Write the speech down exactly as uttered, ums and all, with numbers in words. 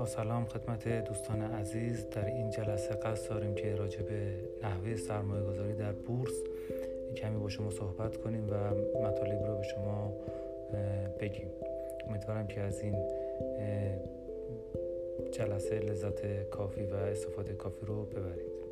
با سلام خدمت دوستان عزیز، در این جلسه قصد داریم که راجع به نحوه سرمایه گذاری در بورس کمی با شما صحبت کنیم و مطالب رو به شما بگیم. امیدوارم که از این جلسه لذت کافی و استفاده کافی رو ببرید.